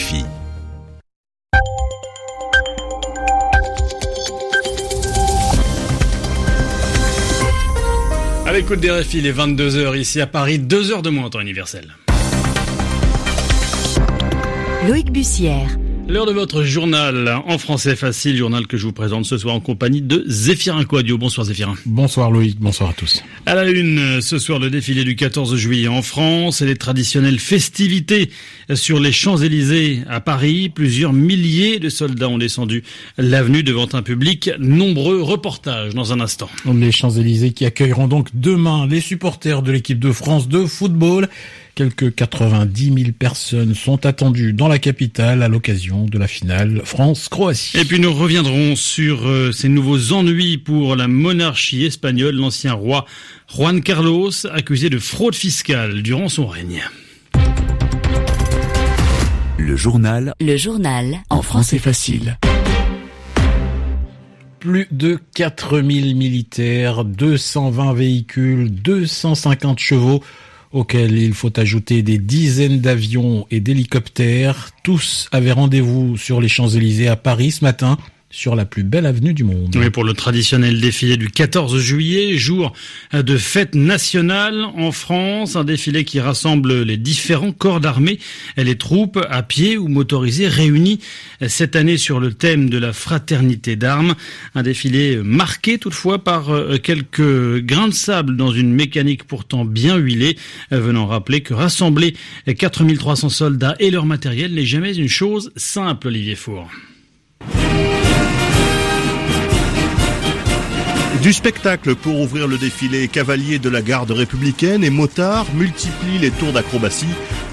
RFI. À l'écoute des RFI, il est 22h ici à Paris, 2h de moins en temps universel. Loïc Bussière. L'heure de votre journal en français facile, journal que je vous présente ce soir en compagnie de Zéphirin Coadio. Bonsoir Zéphirin. Bonsoir Loïc, bonsoir à tous. À la une, ce soir le défilé du 14 juillet en France et les traditionnelles festivités sur les Champs-Élysées à Paris. Plusieurs milliers de soldats ont descendu l'avenue devant un public. Nombreux reportages dans un instant. Les Champs-Élysées qui accueilleront donc demain les supporters de l'équipe de France de football. Quelques 90 000 personnes sont attendues dans la capitale à l'occasion de la finale France-Croatie. Et puis nous reviendrons sur ces nouveaux ennuis pour la monarchie espagnole. L'ancien roi Juan Carlos, accusé de fraude fiscale durant son règne. Le journal en français facile. Plus de 4000 militaires, 220 véhicules, 250 chevaux, auquel il faut ajouter des dizaines d'avions et d'hélicoptères. Tous avaient rendez-vous sur les Champs-Élysées à Paris ce matin, sur la plus belle avenue du monde. Oui, pour le traditionnel défilé du 14 juillet, jour de fête nationale en France, un défilé qui rassemble les différents corps d'armée, les troupes à pied ou motorisées réunies cette année sur le thème de la fraternité d'armes. Un défilé marqué toutefois par quelques grains de sable dans une mécanique pourtant bien huilée, venant rappeler que rassembler 4300 soldats et leur matériel n'est jamais une chose simple, Olivier Four. Du spectacle pour ouvrir le défilé, cavaliers de la garde républicaine et motards multiplient les tours d'acrobatie.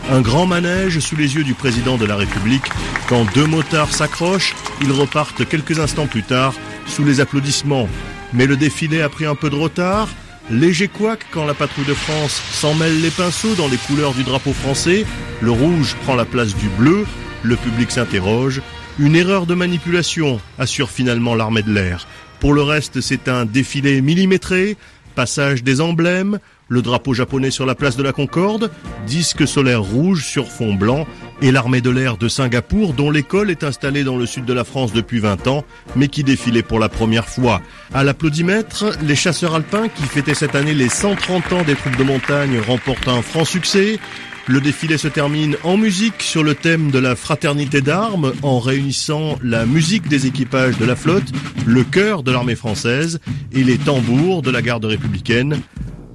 Un grand manège sous les yeux du président de la République. Quand deux motards s'accrochent, ils repartent quelques instants plus tard sous les applaudissements. Mais le défilé a pris un peu de retard. Léger couac quand la patrouille de France s'en mêle les pinceaux dans les couleurs du drapeau français. Le rouge prend la place du bleu. Le public s'interroge. Une erreur de manipulation, assure finalement l'armée de l'air. Pour le reste, c'est un défilé millimétré, passage des emblèmes, le drapeau japonais sur la place de la Concorde, disque solaire rouge sur fond blanc et l'armée de l'air de Singapour dont l'école est installée dans le sud de la France depuis 20 ans mais qui défilait pour la première fois. À l'applaudimètre, les chasseurs alpins qui fêtaient cette année les 130 ans des troupes de montagne remportent un franc succès. Le défilé se termine en musique sur le thème de la fraternité d'armes en réunissant la musique des équipages de la flotte, le chœur de l'armée française et les tambours de la garde républicaine.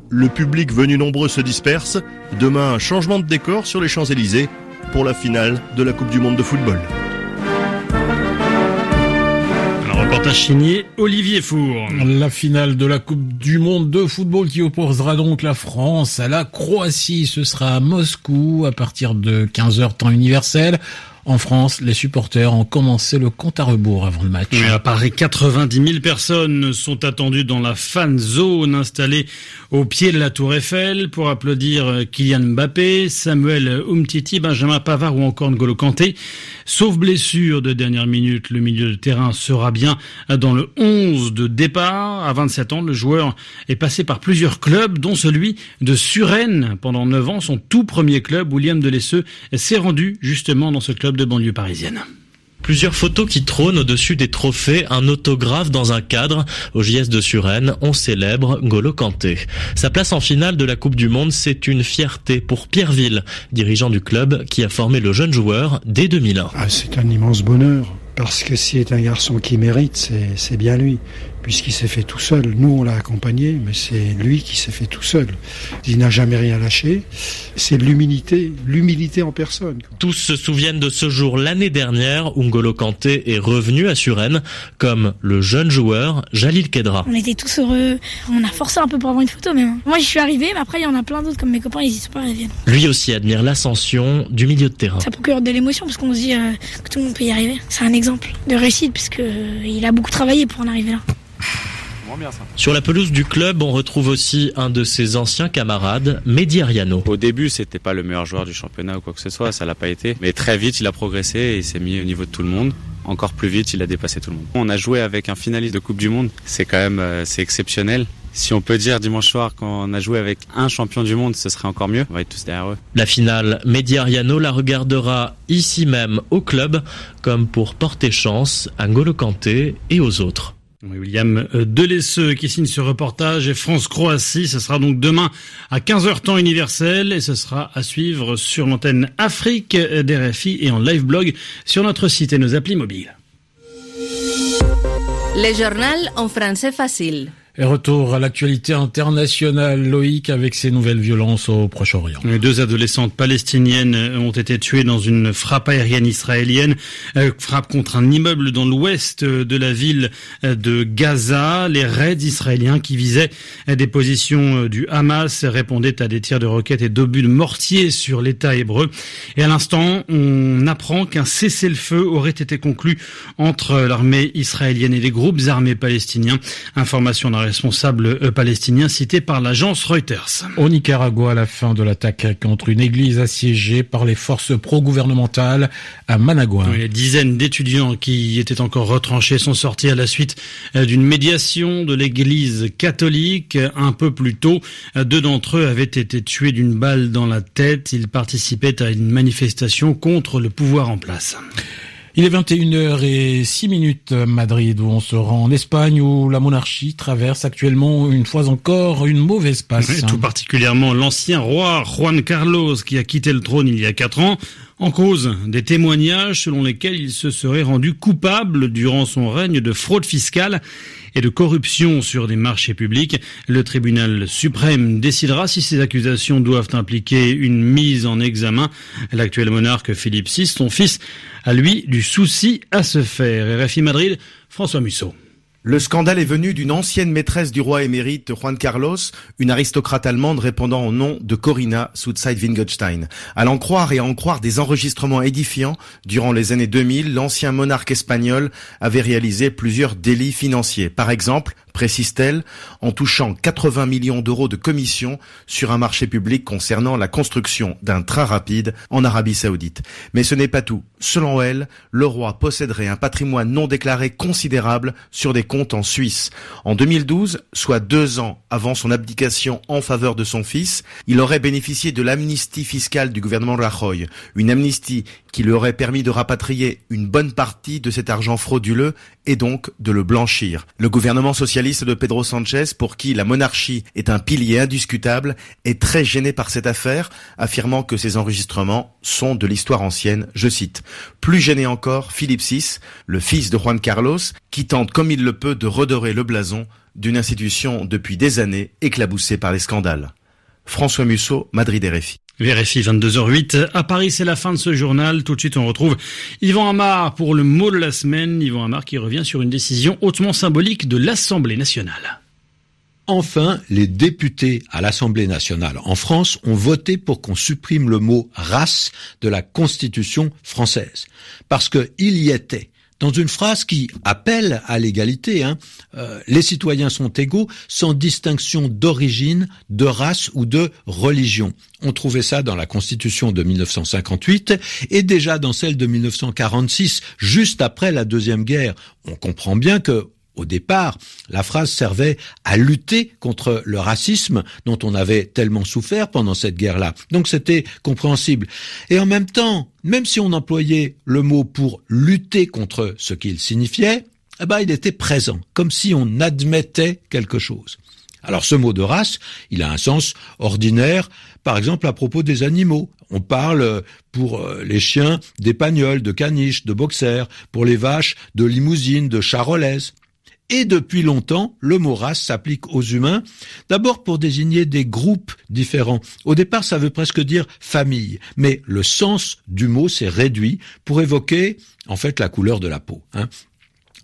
Le public venu nombreux se disperse. Demain, un changement de décor sur les Champs-Élysées pour la finale de la Coupe du Monde de football. Reportage signé Olivier Four. La finale de la Coupe du Monde de football qui opposera donc la France à la Croatie. Ce sera à Moscou à partir de 15h temps universel. En France, les supporters ont commencé le compte à rebours avant le match. Mais à Paris, 90 000 personnes sont attendues dans la fan zone installée au pied de la Tour Eiffel pour applaudir Kylian Mbappé, Samuel Umtiti, Benjamin Pavard ou encore N'Golo Kanté. Sauf blessure de dernière minute, le milieu de terrain sera bien dans le 11 de départ. À 27 ans, le joueur est passé par plusieurs clubs, dont celui de Suresnes. Pendant 9 ans, son tout premier club, William Delesseux, s'est rendu justement dans ce club de banlieue parisienne. Plusieurs photos qui trônent au-dessus des trophées, un autographe dans un cadre. Au JS de Suresnes, on célèbre N'Golo Kanté. Sa place en finale de la Coupe du Monde, c'est une fierté pour Pierre Ville, dirigeant du club qui a formé le jeune joueur dès 2001. Ah, c'est un immense bonheur, parce que s'il est un garçon qui mérite, c'est bien lui, puisqu'il s'est fait tout seul. Nous, on l'a accompagné, mais c'est lui qui s'est fait tout seul. Il n'a jamais rien lâché. C'est de l'humilité en personne. Tous se souviennent de ce jour l'année dernière où N'Golo Kanté est revenu à Suresnes, comme le jeune joueur Jalil Kedra. On était tous heureux. On a forcé un peu pour avoir une photo même. Moi, je suis arrivé, mais après, il y en a plein d'autres, comme mes copains, ils y sont pas arrivés. Lui aussi admire l'ascension du milieu de terrain. Ça procure de l'émotion, parce qu'on se dit que tout le monde peut y arriver. C'est un exemple de réussite, parce que il a beaucoup travaillé pour en arriver là. Sur la pelouse du club, on retrouve aussi un de ses anciens camarades, Mehdi Ariano. Au début, c'était pas le meilleur joueur du championnat ou quoi que ce soit, ça l'a pas été. Mais très vite, il a progressé et il s'est mis au niveau de tout le monde. Encore plus vite, il a dépassé tout le monde. On a joué avec un finaliste de Coupe du Monde. C'est quand même, c'est exceptionnel. Si on peut dire dimanche soir qu'on a joué avec un champion du monde, ce serait encore mieux. On va être tous derrière eux. La finale, Mehdi Ariano la regardera ici même au club, comme pour porter chance à N'Golo Kanté et aux autres. William Delesseux qui signe ce reportage, et France-Croatie, ce sera donc demain à 15h temps universel, et ce sera à suivre sur l'antenne Afrique d'RFI et en live blog sur notre site et nos applis mobiles. Le journal en français facile. Et retour à l'actualité internationale, Loïc, avec ces nouvelles violences au Proche-Orient. 2 adolescentes palestiniennes ont été tuées dans une frappe aérienne israélienne, frappe contre un immeuble dans l'ouest de la ville de Gaza. Les raids israéliens qui visaient des positions du Hamas répondaient à des tirs de roquettes et d'obus de mortier sur l'État hébreu. Et à l'instant, on apprend qu'un cessez-le-feu aurait été conclu entre l'armée israélienne et les groupes armés palestiniens. Information d'un responsable palestinien cité par l'agence Reuters. Au Nicaragua, à la fin de l'attaque contre une église assiégée par les forces pro-gouvernementales à Managua. Les dizaines d'étudiants qui étaient encore retranchés sont sortis à la suite d'une médiation de l'église catholique. Un peu plus tôt, 2 d'entre eux avaient été tués d'une balle dans la tête. Ils participaient à une manifestation contre le pouvoir en place. Il est 21h06 à Madrid, où on se rend en Espagne, où la monarchie traverse actuellement une fois encore une mauvaise passe. Oui, tout particulièrement l'ancien roi Juan Carlos qui a quitté le trône il y a 4 ans. En cause, des témoignages selon lesquels il se serait rendu coupable durant son règne de fraude fiscale et de corruption sur des marchés publics. Le tribunal suprême décidera si ces accusations doivent impliquer une mise en examen. L'actuel monarque Philippe VI, son fils, a lui du souci à se faire. RFI Madrid, François Musseau. Le scandale est venu d'une ancienne maîtresse du roi émérite Juan Carlos, une aristocrate allemande répondant au nom de Corinna Soutzeit-Wingotstein. À l'en croire et à en croire des enregistrements édifiants, durant les années 2000, l'ancien monarque espagnol avait réalisé plusieurs délits financiers. Par exemple, précise-t-elle, en touchant 80 millions d'euros de commissions sur un marché public concernant la construction d'un train rapide en Arabie Saoudite. Mais ce n'est pas tout. Selon elle, le roi posséderait un patrimoine non déclaré considérable sur des comptes en Suisse. En 2012, soit 2 ans avant son abdication en faveur de son fils, il aurait bénéficié de l'amnistie fiscale du gouvernement Rajoy. Une amnistie qui lui aurait permis de rapatrier une bonne partie de cet argent frauduleux et donc de le blanchir. Le gouvernement socialiste de Pedro Sanchez, pour qui la monarchie est un pilier indiscutable, est très gêné par cette affaire, affirmant que ces enregistrements sont de l'histoire ancienne, je cite. Plus gêné encore, Philippe VI, le fils de Juan Carlos, qui tente comme il le peut de redorer le blason d'une institution depuis des années éclaboussée par les scandales. François Musseau, Madrid RFI. RFI 22h08. À Paris, c'est la fin de ce journal. Tout de suite, on retrouve Yvan Amar pour le mot de la semaine. Yvan Amar qui revient sur une décision hautement symbolique de l'Assemblée nationale. Enfin, les députés à l'Assemblée nationale en France ont voté pour qu'on supprime le mot « race » de la Constitution française. Parce qu'il y était. Dans une phrase qui appelle à l'égalité, les citoyens sont égaux sans distinction d'origine, de race ou de religion. On trouvait ça dans la Constitution de 1958 et déjà dans celle de 1946, juste après la Deuxième Guerre. On comprend bien que, au départ, la phrase servait à lutter contre le racisme dont on avait tellement souffert pendant cette guerre-là. Donc c'était compréhensible. Et en même temps, même si on employait le mot pour lutter contre ce qu'il signifiait, il était présent, comme si on admettait quelque chose. Alors ce mot de race, il a un sens ordinaire, par exemple à propos des animaux. On parle pour les chiens d'épagnols, de caniches, de boxers, pour les vaches de limousines, de charolaises. Et depuis longtemps, le mot « race » s'applique aux humains, d'abord pour désigner des groupes différents. Au départ, ça veut presque dire « famille », mais le sens du mot s'est réduit pour évoquer, en fait, la couleur de la peau.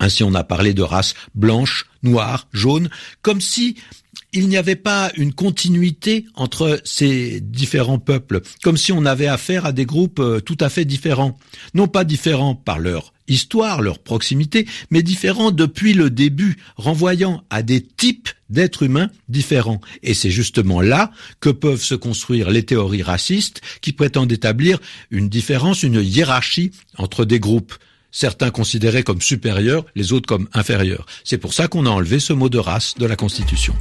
Ainsi, on a parlé de race blanche, noire, jaune, comme si il n'y avait pas une continuité entre ces différents peuples, comme si on avait affaire à des groupes tout à fait différents. Non pas différents par leur histoire, leur proximité, mais différents depuis le début, renvoyant à des types d'êtres humains différents. Et c'est justement là que peuvent se construire les théories racistes qui prétendent établir une différence, une hiérarchie entre des groupes. Certains considérés comme supérieurs, les autres comme inférieurs. C'est pour ça qu'on a enlevé ce mot de race de la Constitution.